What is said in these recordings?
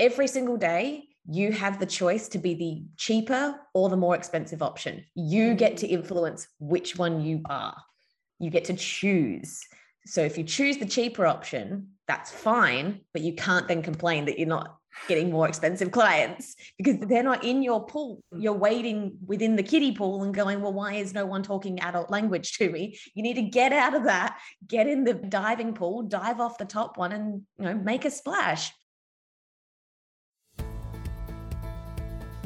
Every single day, you have the choice to be the cheaper or the more expensive option. You get to influence which one you are. You get to choose. So if you choose the cheaper option, that's fine, but you can't then complain that you're not getting more expensive clients because they're not in your pool. You're waiting within the kiddie pool and going, well, why is no one talking adult language to me? You need to get out of that, get in the diving pool, dive off the top one and, you know, make a splash.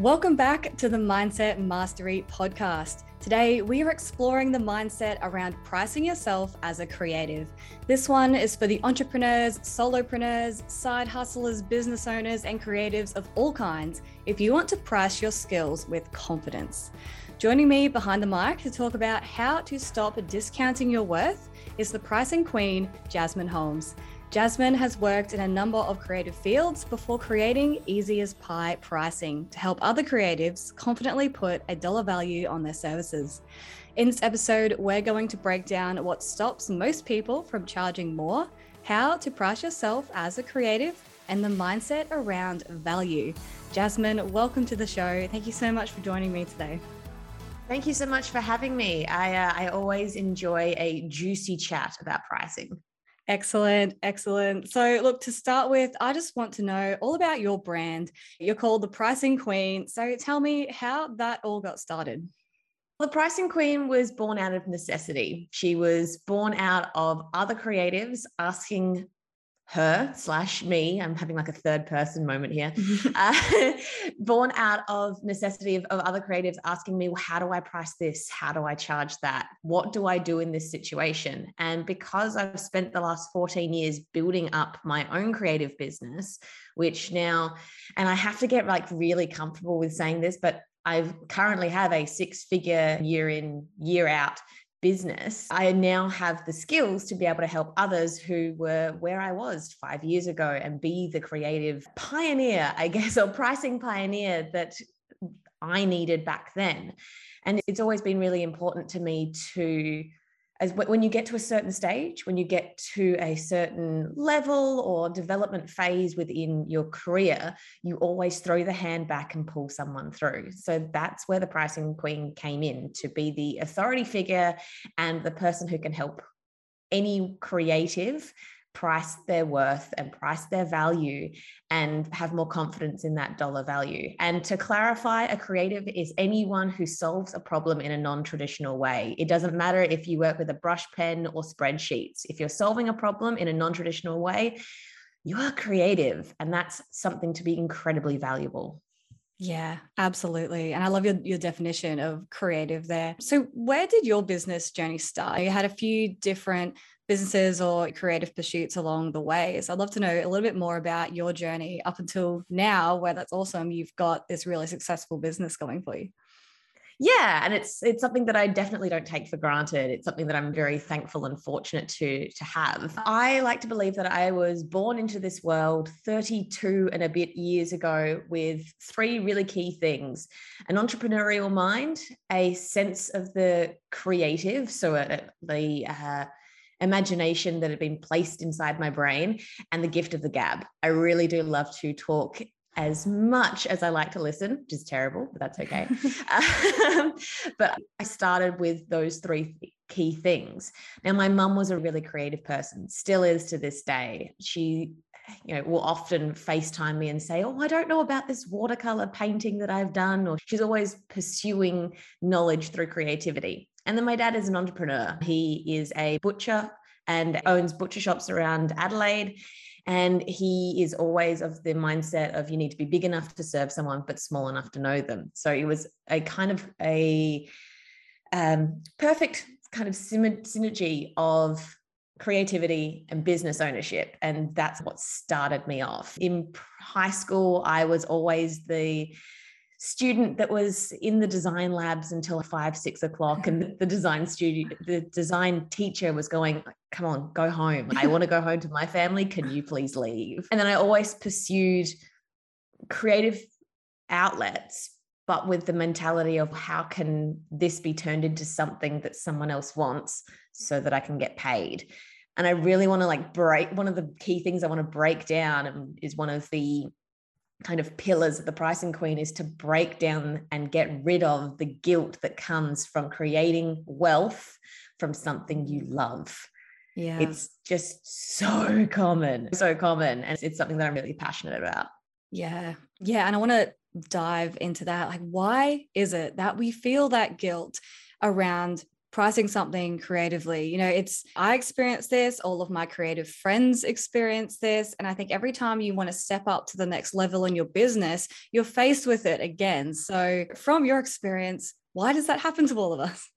Welcome back to the Mindset Mastery podcast. Today, we are exploring the mindset around pricing yourself as a creative. This one is for the entrepreneurs, solopreneurs, side hustlers, business owners, and creatives of all kinds if you want to price your skills with confidence. Joining me behind the mic to talk about how to stop discounting your worth is the pricing queen, Jasmine Holmes. Jasmine has worked in a number of creative fields before creating Easy As Pie Pricing to help other creatives confidently put a dollar value on their services. In this episode, we're going to break down what stops most people from charging more, how to price yourself as a creative, and the mindset around value. Jasmine, welcome to the show. Thank you so much for joining me today. Thank you so much for having me. I always enjoy a juicy chat about pricing. Excellent, excellent. So look, to start with, I just want to know all about your brand. You're called the Pricing Queen. So tell me how that all got started. The Pricing Queen was born out of necessity. She was born out of other creatives asking her slash me. I'm having like a third person moment here. Born out of necessity of other creatives asking me, well, how do I price this? How do I charge that? What do I do in this situation? And because I've spent the last 14 years building up my own creative business, which now, and I have to get like really comfortable with saying this, but I currently have a 6-figure year in, year out business, I now have the skills to be able to help others who were where I was 5 years ago and be the creative pioneer, I guess, or pricing pioneer that I needed back then. And it's always been really important to me to, as when you get to a certain stage, when you get to a certain level or development phase within your career, you always throw the hand back and pull someone through. So that's where the Pricing Queen came in, to be the authority figure and the person who can help any creative price their worth and price their value and have more confidence in that dollar value. And to clarify, a creative is anyone who solves a problem in a non-traditional way. It doesn't matter if you work with a brush pen or spreadsheets. If you're solving a problem in a non-traditional way, you are creative, and that's something to be incredibly valuable. Yeah, absolutely. And I love your definition of creative there. So where did your business journey start? You had a few different businesses or creative pursuits along the way. So I'd love to know a little bit more about your journey up until now, where that's awesome. You've got this really successful business going for you. Yeah. And it's something that I definitely don't take for granted. It's something that I'm very thankful and fortunate to have. I like to believe that I was born into this world 32 and a bit years ago with three really key things: an entrepreneurial mind, a sense of the creative, so the imagination that had been placed inside my brain, and the gift of the gab. I really do love to talk as much as I like to listen, which is terrible, but that's okay. But I started with those three key things. Now, my mum was a really creative person, still is to this day. She, you know, will often FaceTime me and say, oh, I don't know about this watercolor painting that I've done, or she's always pursuing knowledge through creativity. And then my dad is an entrepreneur. He is a butcher and owns butcher shops around Adelaide. And he is always of the mindset of you need to be big enough to serve someone, but small enough to know them. So it was a kind of a perfect kind of synergy of creativity and business ownership. And that's what started me off. In high school, I was always the student that was in the design labs until 5-6 o'clock, and the design teacher was going, come on, go home, I want to go home to my family, can you please leave? And then I always pursued creative outlets, but with the mentality of how can this be turned into something that someone else wants so that I can get paid. And I really want to break, one of the key things I want to break down is one of the kind of pillars of the Pricing Queen is to break down and get rid of the guilt that comes from creating wealth from something you love. Yeah. It's just so common, so common. And it's something that I'm really passionate about. Yeah. Yeah. And I want to dive into that. Like, why is it that we feel that guilt around pricing something creatively? You know, I experience this, all of my creative friends experience this. And I think every time you want to step up to the next level in your business, you're faced with it again. So from your experience, why does that happen to all of us?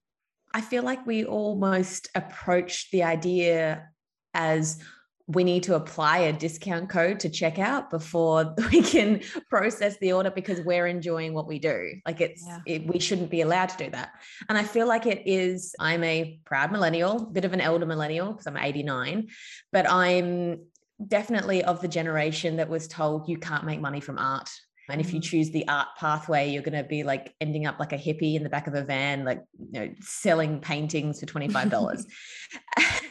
I feel like we almost approach the idea as we need to apply a discount code to checkout before we can process the order because we're enjoying what we do. Like we shouldn't be allowed to do that. And I feel like I'm a proud millennial, bit of an elder millennial because I'm 89, but I'm definitely of the generation that was told you can't make money from art. And if you choose the art pathway, you're going to be like ending up like a hippie in the back of a van, like, you know, selling paintings for $25.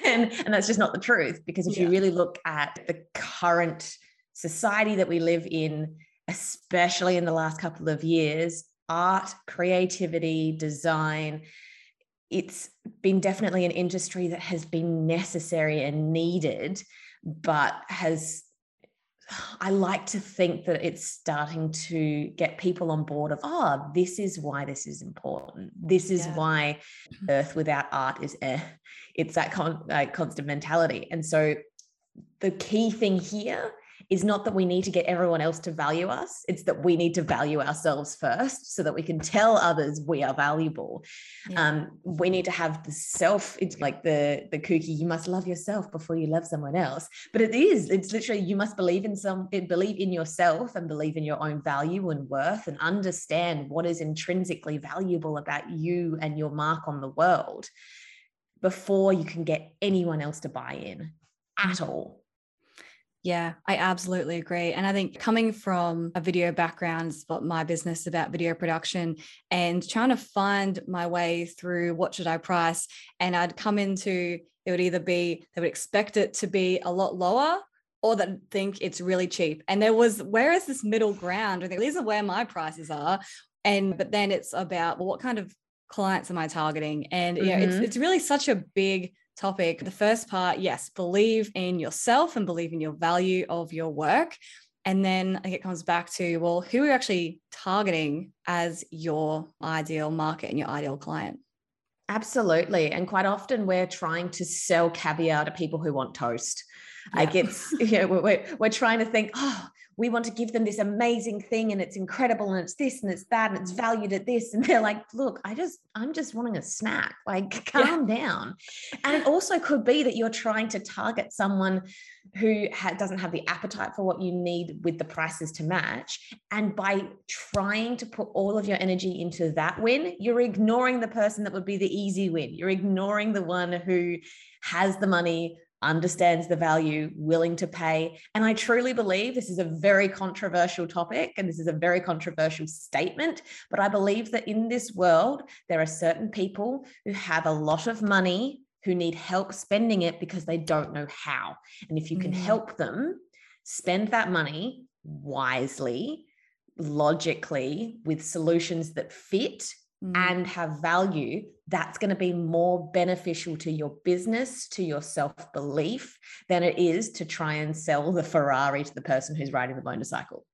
and that's just not the truth, because if you really look at the current society that we live in, especially in the last couple of years, art, creativity, design, it's been definitely an industry that has been necessary and needed, but I like to think that it's starting to get people on board of, this is why this is important. This is why Earth without art is . It's that constant mentality. And so the key thing here is not that we need to get everyone else to value us. It's that we need to value ourselves first so that we can tell others we are valuable. Yeah. We need to have the self, it's like the kooky, you must love yourself before you love someone else. But it's literally, you must believe in yourself and believe in your own value and worth and understand what is intrinsically valuable about you and your mark on the world before you can get anyone else to buy in at all. Yeah, I absolutely agree. And I think coming from a video background, it's what my business is about, video production, and trying to find my way through what should I price. And I'd come into, it would either be, they would expect it to be a lot lower or that think it's really cheap. And where is this middle ground? I think these are where my prices are. But then it's about, well, what kind of clients am I targeting? And you know, it's really such a big topic. The first part, yes, believe in yourself and believe in your value of your work. And then I think it comes back to, well, who are you actually targeting as your ideal market and your ideal client? Absolutely. And quite often we're trying to sell caviar to people who want toast. Yeah. Like we're trying to think, we want to give them this amazing thing and it's incredible and it's this and it's that and it's valued at this. And they're like, look, I'm just wanting a snack, like calm down. And it also could be that you're trying to target someone who doesn't have the appetite for what you need with the prices to match. And by trying to put all of your energy into that win, you're ignoring the person that would be the easy win. You're ignoring the one who has the money, understands the value, willing to pay. And I truly believe this is a very controversial topic and this is a very controversial statement, but I believe that in this world, there are certain people who have a lot of money who need help spending it because they don't know how. And if you can help them spend that money wisely, logically, with solutions that fit and have value, that's going to be more beneficial to your business, to your self-belief, than it is to try and sell the Ferrari to the person who's riding the motorcycle.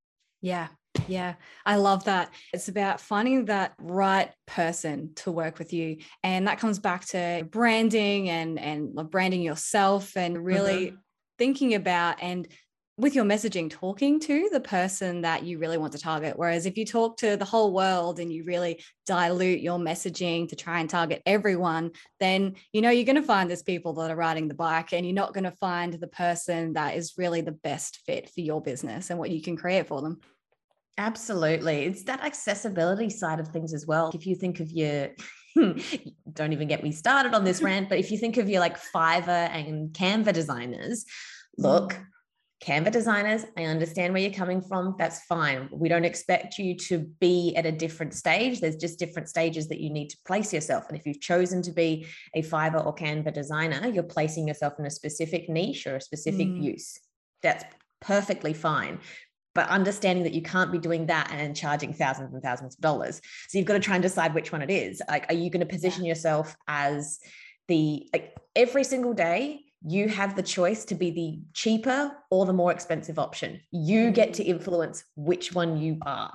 Yeah. Yeah. I love that. It's about finding that right person to work with you. And that comes back to branding and branding yourself and really thinking about and with your messaging, talking to the person that you really want to target. Whereas if you talk to the whole world and you really dilute your messaging to try and target everyone, then, you know, you're going to find there's people that are riding the bike and you're not going to find the person that is really the best fit for your business and what you can create for them. Absolutely. It's that accessibility side of things as well. If you think of don't even get me started on this rant, but if you think of your like Fiverr and Canva designers, look, Canva designers, I understand where you're coming from. That's fine. We don't expect you to be at a different stage. There's just different stages that you need to place yourself. And if you've chosen to be a Fiverr or Canva designer, you're placing yourself in a specific niche or a specific use. That's perfectly fine. but understanding that you can't be doing that and charging thousands and thousands of dollars. So you've got to try and decide which one it is. Like, are you going to position yourself as the, like, every single day you have the choice to be the cheaper or the more expensive option. You get to influence which one you are.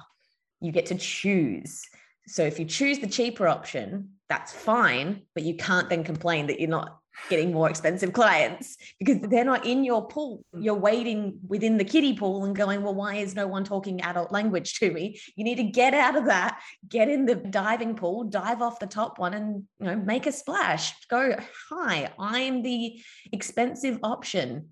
You get to choose. So if you choose the cheaper option, that's fine, but you can't then complain that you're not getting more expensive clients because they're not in your pool. You're waiting within the kiddie pool and going, well, why is no one talking adult language to me? You need to get out of that, get in the diving pool, dive off the top one and, you know, make a splash. Go, hi, I'm the expensive option.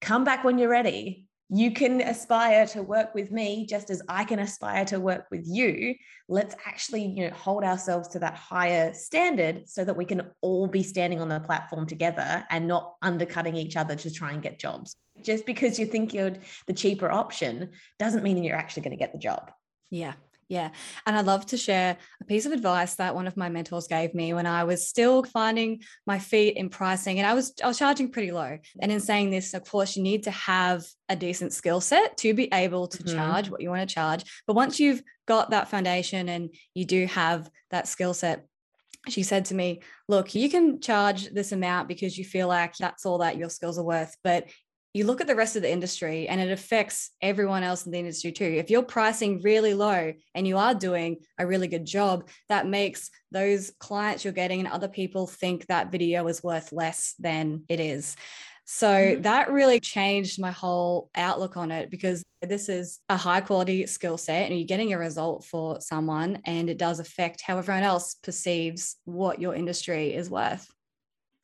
Come back when you're ready. You can aspire to work with me just as I can aspire to work with you. Let's actually, you know, hold ourselves to that higher standard so that we can all be standing on the platform together and not undercutting each other to try and get jobs. Just because you think you're the cheaper option doesn't mean you're actually going to get the job. Yeah. Yeah. And I'd love to share a piece of advice that one of my mentors gave me when I was still finding my feet in pricing, and I was charging pretty low. And in saying this, of course, you need to have a decent skill set to be able to charge what you want to charge. But once you've got that foundation and you do have that skill set, she said to me, look, you can charge this amount because you feel like that's all that your skills are worth. But you look at the rest of the industry and it affects everyone else in the industry too. If you're pricing really low and you are doing a really good job, that makes those clients you're getting and other people think that video is worth less than it is. So that really changed my whole outlook on it, because this is a high quality skill set and you're getting a result for someone, and it does affect how everyone else perceives what your industry is worth.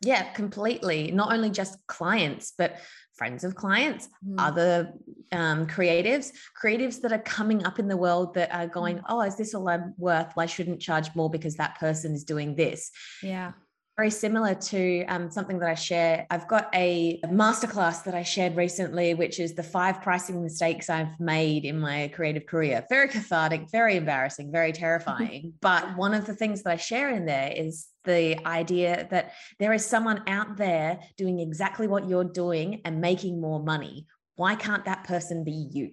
Yeah, completely. Not only just clients, but friends of clients, other creatives that are coming up in the world that are going, oh, is this all I'm worth? Well, I shouldn't charge more because that person is doing this. Yeah. Very similar to something that I share. I've got a masterclass that I shared recently, which is the 5 pricing mistakes I've made in my creative career. Very cathartic, very embarrassing, very terrifying. But one of the things that I share in there is the idea that there is someone out there doing exactly what you're doing and making more money. Why can't that person be you?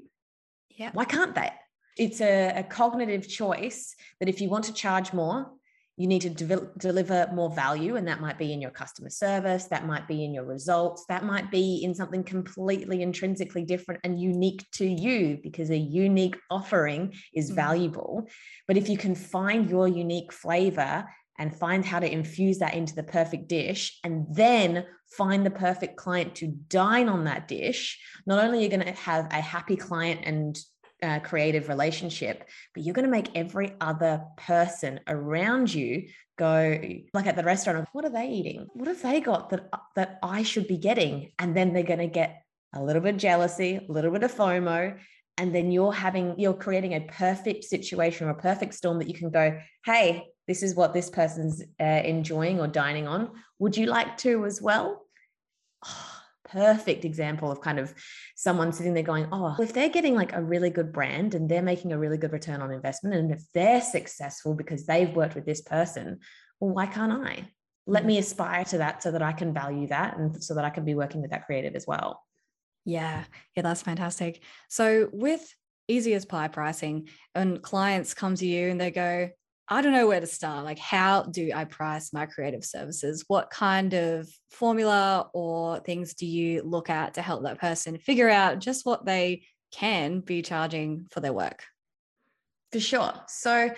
Yeah. Why can't they? It's a cognitive choice that if you want to charge more, you need to deliver more value, and that might be in your customer service, that might be in your results, that might be in something completely intrinsically different and unique to you, because a unique offering is valuable. But if you can find your unique flavor and find how to infuse that into the perfect dish and then find the perfect client to dine on that dish, not only are you going to have a happy client and creative relationship, but you're going to make every other person around you go, like at the restaurant, what are they eating? What have they got that I should be getting? And then they're going to get a little bit of jealousy, a little bit of FOMO. And then you're creating a perfect situation or a perfect storm that you can go, hey, this is what this person's enjoying or dining on. Would you like to as well? Oh, perfect example of kind of someone sitting there going, oh, if they're getting like a really good brand and they're making a really good return on investment, and if they're successful because they've worked with this person, well, why can't I? Let me aspire to that so that I can value that and so that I can be working with that creative as well. Yeah. Yeah, that's fantastic. So with Easy as Pie Pricing, and clients come to you and they go, I don't know where to start. Like, how do I price my creative services? What kind of formula or things do you look at to help that person figure out just what they can be charging for their work? For sure. So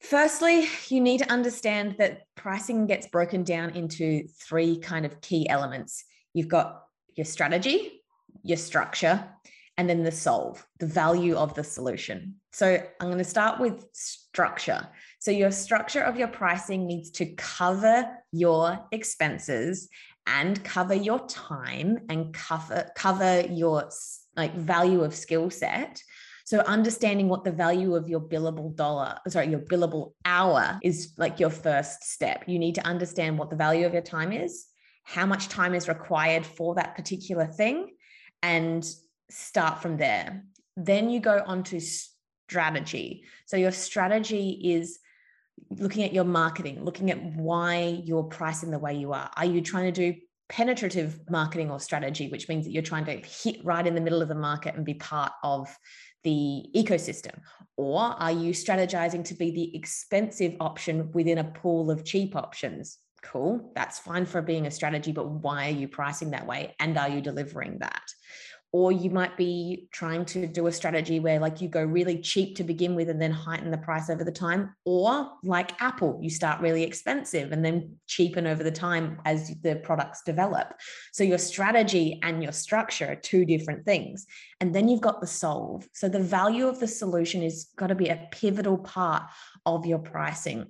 firstly, you need to understand that pricing gets broken down into 3 kind of key elements. You've got your strategy, your structure, and then the solve, the value of the solution. So I'm going to start with structure. So your structure of your pricing needs to cover your expenses and cover your time and cover your like value of skill set. So understanding what the value of your billable hour is, like, your first step. You need to understand what the value of your time is, how much time is required for that particular thing, and start from there. Then you go on to strategy. So your strategy is looking at your marketing, looking at why you're pricing the way you are. Are you trying to do penetrative marketing or strategy, which means that you're trying to hit right in the middle of the market and be part of the ecosystem? Or are you strategizing to be the expensive option within a pool of cheap options? Cool, that's fine for being a strategy, but why are you pricing that way? And are you delivering that? Or you might be trying to do a strategy where, like, you go really cheap to begin with and then heighten the price over the time. Or like Apple, you start really expensive and then cheapen over the time as the products develop. So your strategy and your structure are two different things. And then you've got the solve. So the value of the solution is got to be a pivotal part of your pricing.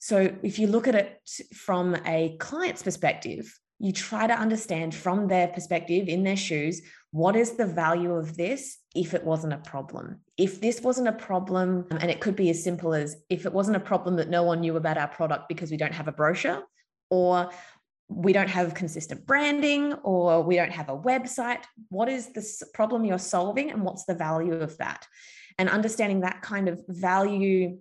So if you look at it from a client's perspective, you try to understand from their perspective, in their shoes, what is the value of this if it wasn't a problem? If this wasn't a problem, and it could be as simple as, if it wasn't a problem that no one knew about our product because we don't have a brochure, or we don't have consistent branding, or we don't have a website, what is the problem you're solving and what's the value of that? And understanding that kind of value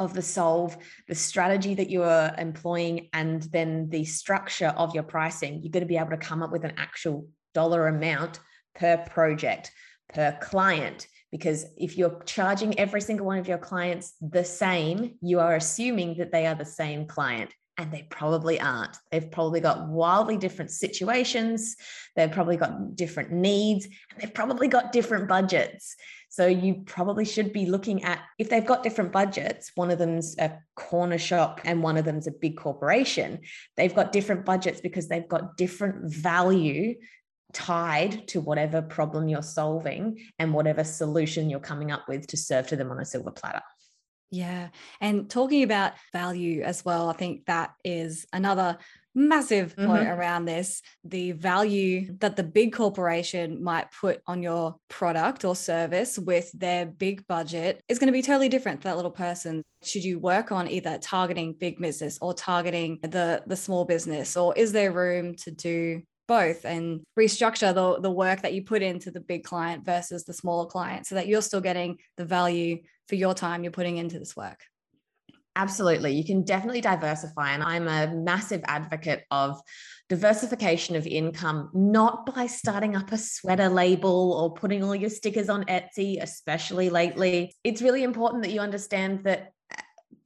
of the solve, the strategy that you're employing, and then the structure of your pricing, you're going to be able to come up with an actual dollar amount per project, per client. Because if you're charging every single one of your clients the same, you are assuming that they are the same client, and they probably aren't. They've probably got wildly different situations. They've probably got different needs, and they've probably got different budgets. So you probably should be looking at, if they've got different budgets, one of them's a corner shop and one of them's a big corporation, they've got different budgets because they've got different value tied to whatever problem you're solving and whatever solution you're coming up with to serve to them on a silver platter. Yeah. And talking about value as well, I think that is another massive point around this, the value that the big corporation might put on your product or service with their big budget is going to be totally different to that little person. Should you work on either targeting big business or targeting the small business, or is there room to do both and restructure the work that you put into the big client versus the smaller client so that you're still getting the value for your time you're putting into this work? Absolutely. You can definitely diversify. And I'm a massive advocate of diversification of income, not by starting up a sweater label or putting all your stickers on Etsy, especially lately. It's really important that you understand that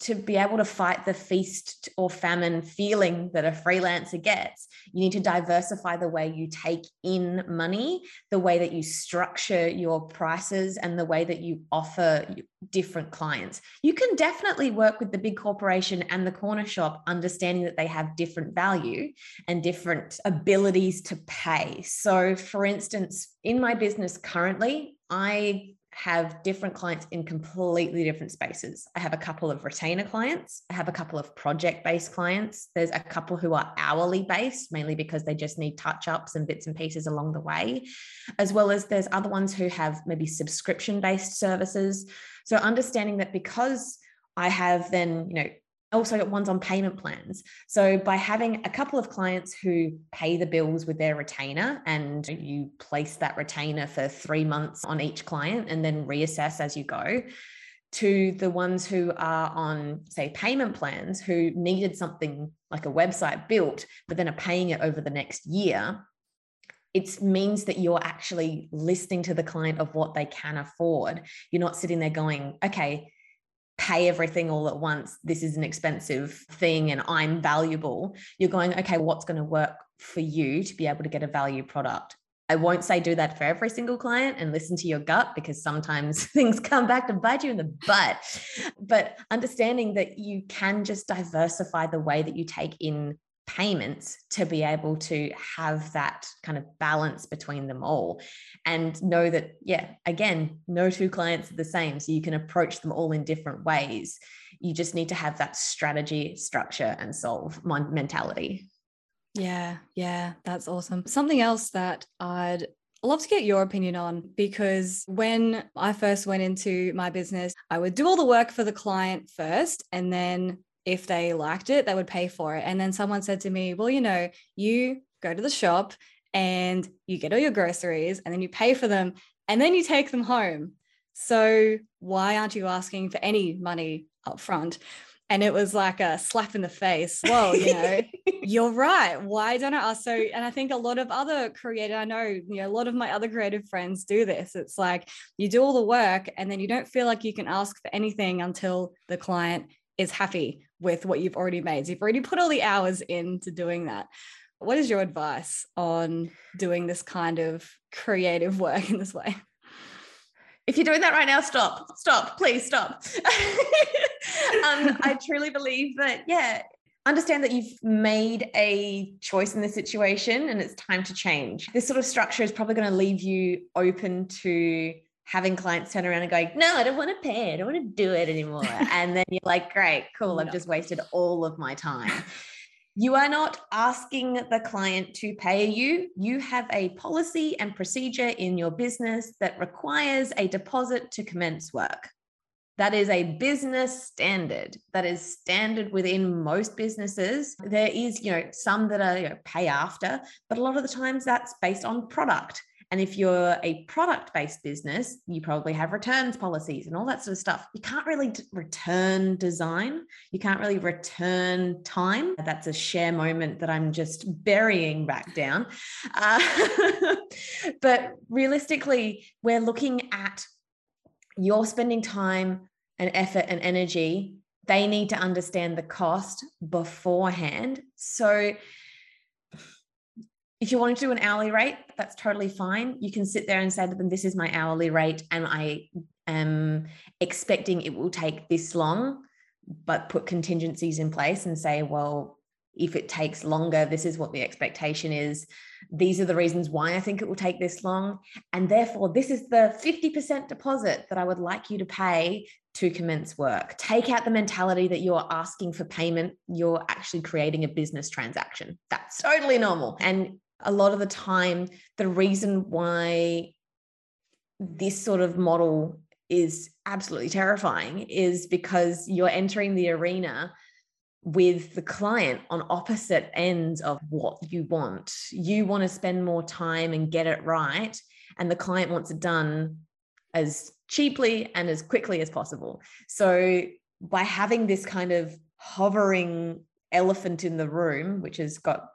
to be able to fight the feast or famine feeling that a freelancer gets, you need to diversify the way you take in money, the way that you structure your prices, and the way that you offer different clients. You can definitely work with the big corporation and the corner shop, understanding that they have different value and different abilities to pay. So for instance, in my business currently, I have different clients in completely different spaces. I have a couple of retainer clients. I have a couple of project-based clients. There's a couple who are hourly based, mainly because they just need touch-ups and bits and pieces along the way, as well as there's other ones who have maybe subscription-based services. So understanding that, because I have then, also got ones on payment plans. So by having a couple of clients who pay the bills with their retainer, and you place that retainer for 3 months on each client and then reassess as you go, to the ones who are on, say, payment plans, who needed something like a website built, but then are paying it over the next year, it means that you're actually listening to the client of what they can afford. You're not sitting there going, okay, pay everything all at once. This is an expensive thing and I'm valuable. You're going, okay, what's going to work for you to be able to get a value product? I won't say do that for every single client, and listen to your gut, because sometimes things come back to bite you in the butt. But understanding that you can just diversify the way that you take in payments to be able to have that kind of balance between them all, and know that, again, no two clients are the same. So you can approach them all in different ways. You just need to have that strategy, structure, and solve mentality. Yeah. That's awesome. Something else that I'd love to get your opinion on, because when I first went into my business, I would do all the work for the client first, and then if they liked it, they would pay for it. And then someone said to me, well, you go to the shop and you get all your groceries and then you pay for them and then you take them home. So why aren't you asking for any money up front? And it was like a slap in the face. Well, you know, you're right. Why don't I? So, and I think a lot of other creative, I know, you know, a lot of my other creative friends do this. It's like you do all the work and then you don't feel like you can ask for anything until the client is happy with what you've already made. So you've already put all the hours into doing that. What is your advice on doing this kind of creative work in this way? If you're doing that right now, stop, please stop. I truly believe that, yeah, understand that you've made a choice in this situation and it's time to change. This sort of structure is probably going to leave you open to having clients turn around and go, no, I don't want to pay. I don't want to do it anymore. And then you're like, great, cool. I've just wasted all of my time. You are not asking the client to pay you. You have a policy and procedure in your business that requires a deposit to commence work. That is a business standard. That is standard within most businesses. There is, you know, some that are pay after, but a lot of the times that's based on product. And if you're a product-based business, you probably have returns policies and all that sort of stuff. You can't really return design. You can't really return time. That's a share moment that I'm just burying back down. But realistically, we're looking at you're spending time and effort and energy. They need to understand the cost beforehand. So if you want to do an hourly rate, that's totally fine. You can sit there and say to them, this is my hourly rate and I am expecting it will take this long, but put contingencies in place and say, well, if it takes longer, this is what the expectation is. These are the reasons why I think it will take this long. And therefore, this is the 50% deposit that I would like you to pay to commence work. Take out the mentality that you're asking for payment. You're actually creating a business transaction. That's totally normal. And a lot of the time, the reason why this sort of model is absolutely terrifying is because you're entering the arena with the client on opposite ends of what you want. You want to spend more time and get it right. And the client wants it done as cheaply and as quickly as possible. So by having this kind of hovering elephant in the room, which has got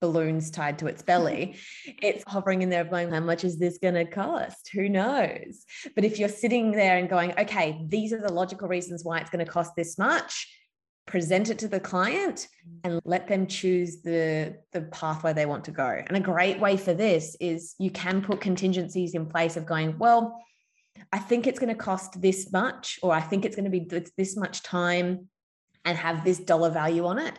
balloons tied to its belly, it's hovering in there going, how much is this going to cost? Who knows? But if you're sitting there and going, okay, these are the logical reasons why it's going to cost this much, present it to the client and let them choose the pathway they want to go. And a great way for this is you can put contingencies in place of going, well, I think it's going to cost this much, or I think it's going to be this much time and have this dollar value on it.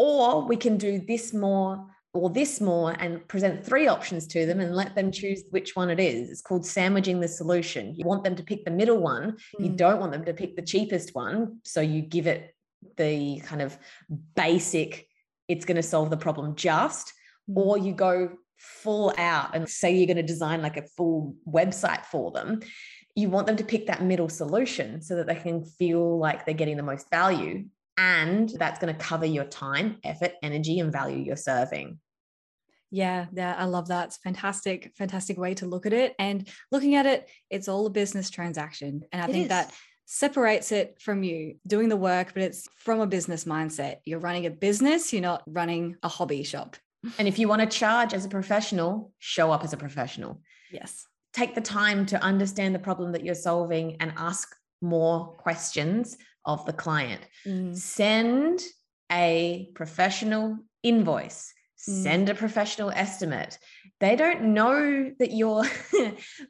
Or we can do this more or this more and present three options to them and let them choose which one it is. It's called sandwiching the solution. You want them to pick the middle one. You don't want them to pick the cheapest one. So you give it the kind of basic, it's going to solve the problem just, or you go full out and say you're going to design like a full website for them. You want them to pick that middle solution so that they can feel like they're getting the most value. And that's going to cover your time, effort, energy, and value you're serving. Yeah, I love that. It's fantastic, fantastic way to look at it. And looking at it, it's all a business transaction. And I think that separates it from you doing the work, but it's from a business mindset. You're running a business, you're not running a hobby shop. And if you want to charge as a professional, show up as a professional. Yes. Take the time to understand the problem that you're solving and ask more questions of the client. Send a professional invoice. Send a professional estimate. They don't know that you're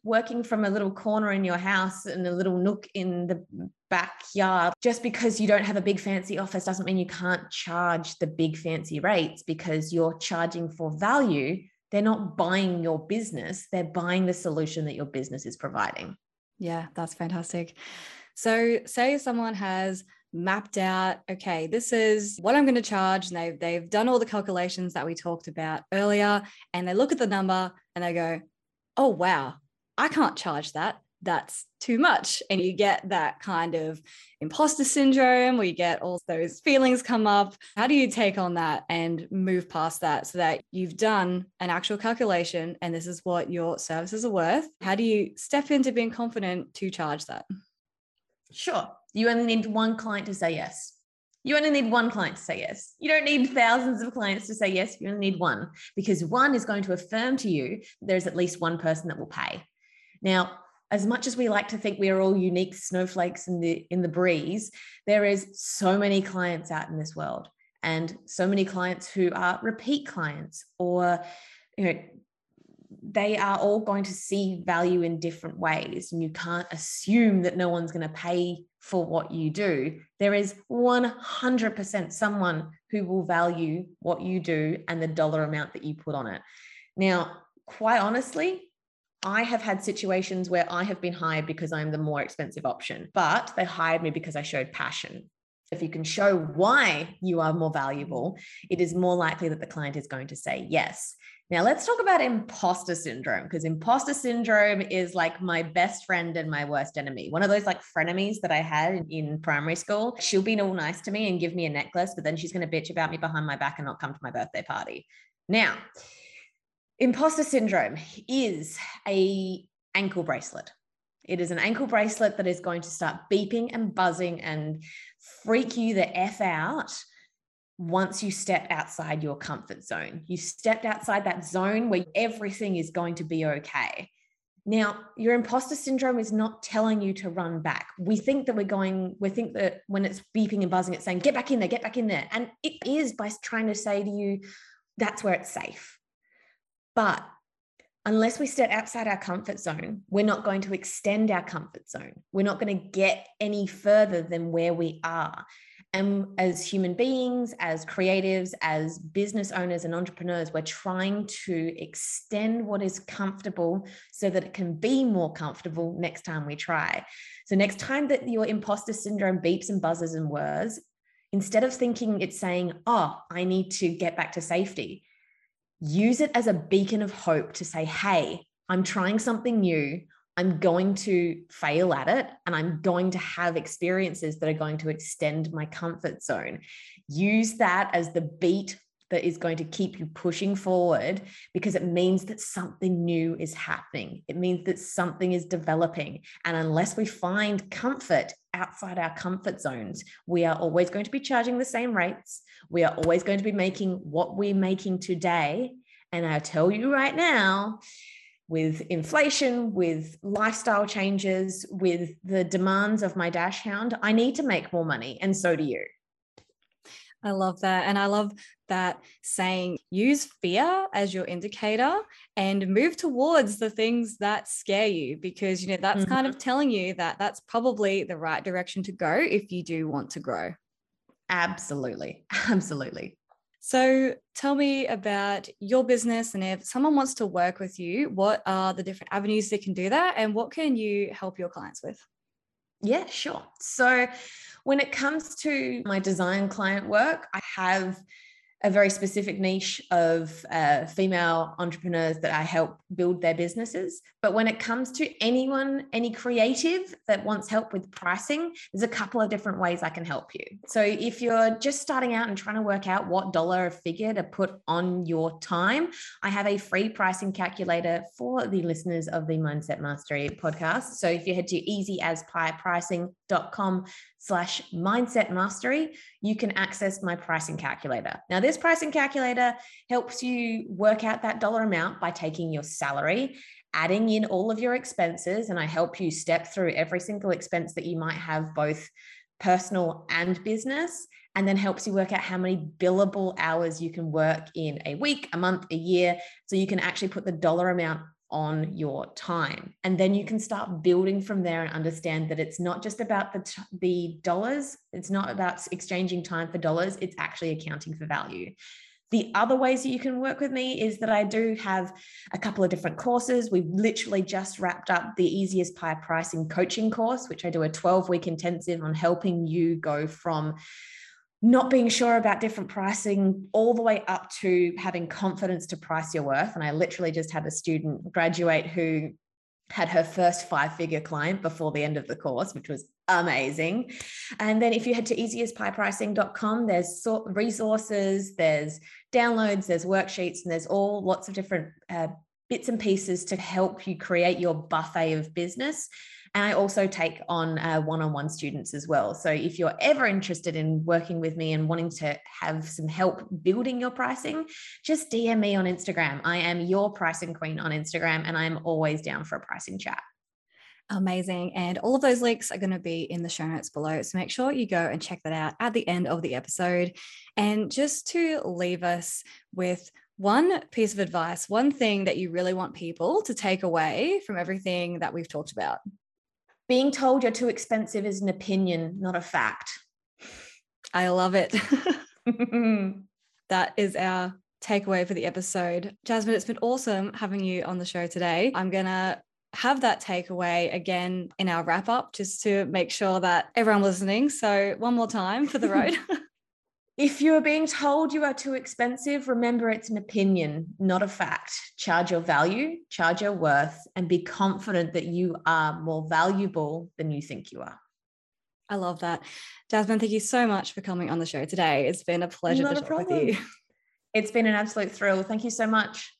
working from a little corner in your house and a little nook in the backyard. Just because you don't have a big fancy office doesn't mean you can't charge the big fancy rates, because you're charging for value. They're not buying your business. They're buying the solution that your business is providing. Yeah, that's fantastic. So say someone has mapped out, okay, this is what I'm going to charge. And they've done all the calculations that we talked about earlier. And they look at the number and they go, oh, wow, I can't charge that. That's too much. And you get that kind of imposter syndrome where you get all those feelings come up. How do you take on that and move past that so that you've done an actual calculation and this is what your services are worth? How do you step into being confident to charge that? Sure. You only need one client to say yes. You only need one client to say yes. You don't need thousands of clients to say yes. You only need one, because one is going to affirm to you there's at least one person that will pay. Now, as much as we like to think we are all unique snowflakes in the breeze, there is so many clients out in this world, and so many clients who are repeat clients, or, you know, they are all going to see value in different ways. And you can't assume that no one's going to pay for what you do. There is 100% someone who will value what you do and the dollar amount that you put on it. Now, quite honestly, I have had situations where I have been hired because I'm the more expensive option, but they hired me because I showed passion. If you can show why you are more valuable, it is more likely that the client is going to say yes. Now let's talk about imposter syndrome, because imposter syndrome is like my best friend and my worst enemy. One of those like frenemies that I had in primary school. She'll be all nice to me and give me a necklace, but then she's going to bitch about me behind my back and not come to my birthday party. Now, imposter syndrome is an ankle bracelet. It is an ankle bracelet that is going to start beeping and buzzing and freak you the F out once you step outside your comfort zone. You stepped outside that zone where everything is going to be okay. Now, your imposter syndrome is not telling you to run back. We think that when it's beeping and buzzing, it's saying, get back in there. And it is by trying to say to you, that's where it's safe. But unless we step outside our comfort zone, we're not going to extend our comfort zone. We're not going to get any further than where we are. And as human beings, as creatives, as business owners and entrepreneurs, we're trying to extend what is comfortable so that it can be more comfortable next time we try. So next time that your imposter syndrome beeps and buzzes and whirs, instead of thinking it's saying, oh, I need to get back to safety, use it as a beacon of hope to say, hey, I'm trying something new. I'm going to fail at it, and I'm going to have experiences that are going to extend my comfort zone. Use that as the beat that is going to keep you pushing forward, because it means that something new is happening. It means that something is developing. And unless we find comfort outside our comfort zones, we are always going to be charging the same rates. We are always going to be making what we're making today. And I tell you right now, with inflation, with lifestyle changes, with the demands of my dash hound, I need to make more money. And so do you. I love that. And I love that saying, use fear as your indicator and move towards the things that scare you, because, you know, that's kind of telling you that that's probably the right direction to go if you do want to grow. Absolutely. Absolutely. So tell me about your business, and if someone wants to work with you, what are the different avenues they can do that, and what can you help your clients with? Yeah, sure. So when it comes to my design client work, I have a very specific niche of female entrepreneurs that I help build their businesses. But when it comes to anyone, any creative that wants help with pricing, there's a couple of different ways I can help you. So if you're just starting out and trying to work out what dollar figure to put on your time, I have a free pricing calculator for the listeners of the Mindset Mastery podcast. So if you head to easyaspiepricing.com/mindset mastery, you can access my pricing calculator. Now, this pricing calculator helps you work out that dollar amount by taking your salary, adding in all of your expenses, and I help you step through every single expense that you might have, both personal and business, and then helps you work out how many billable hours you can work in a week, a month, a year, so you can actually put the dollar amount on your time. And then you can start building from there and understand that it's not just about the dollars. It's not about exchanging time for dollars. It's actually accounting for value. The other ways that you can work with me is that I do have a couple of different courses. We literally just wrapped up the Easy As Pie Pricing coaching course, which I do a 12-week intensive on helping you go from not being sure about different pricing all the way up to having confidence to price your worth. And I literally just had a student graduate who had her first 5-figure client before the end of the course, which was amazing. And then if you head to easyaspiepricing.com, there's resources, there's downloads, there's worksheets, and there's all lots of different bits and pieces to help you create your buffet of business. And I also take on one-on-one students as well. So if you're ever interested in working with me and wanting to have some help building your pricing, just DM me on Instagram. I am your Pricing Queen on Instagram, and I'm always down for a pricing chat. Amazing. And all of those links are going to be in the show notes below. So make sure you go and check that out at the end of the episode. And just to leave us with one piece of advice, one thing that you really want people to take away from everything that we've talked about. Being told you're too expensive is an opinion, not a fact. I love it. That is our takeaway for the episode. Jasmine, it's been awesome having you on the show today. I'm going to have that takeaway again in our wrap up, just to make sure that everyone listening. So one more time for the road. If you are being told you are too expensive, remember it's an opinion, not a fact. Charge your value, charge your worth, and be confident that you are more valuable than you think you are. I love that. Jasmine, thank you so much for coming on the show today. It's been a pleasure to talk with you. It's been an absolute thrill. Thank you so much.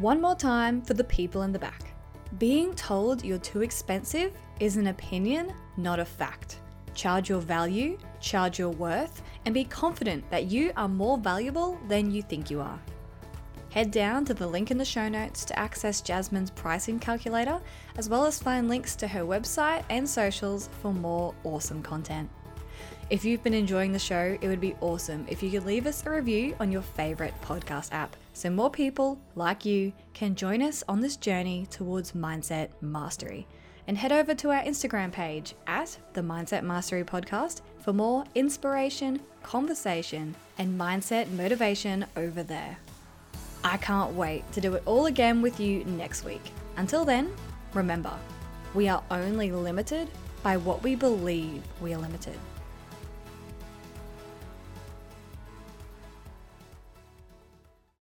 One more time for the people in the back. Being told you're too expensive is an opinion, not a fact. Charge your value, charge your worth, and be confident that you are more valuable than you think you are. Head down to the link in the show notes to access Jasmine's pricing calculator, as well as find links to her website and socials for more awesome content. If you've been enjoying the show, it would be awesome if you could leave us a review on your favorite podcast app, so more people like you can join us on this journey towards mindset mastery. And head over to our Instagram page at the Mindset Mastery Podcast for more inspiration, conversation, and mindset motivation over there. I can't wait to do it all again with you next week. Until then, remember, we are only limited by what we believe we are limited.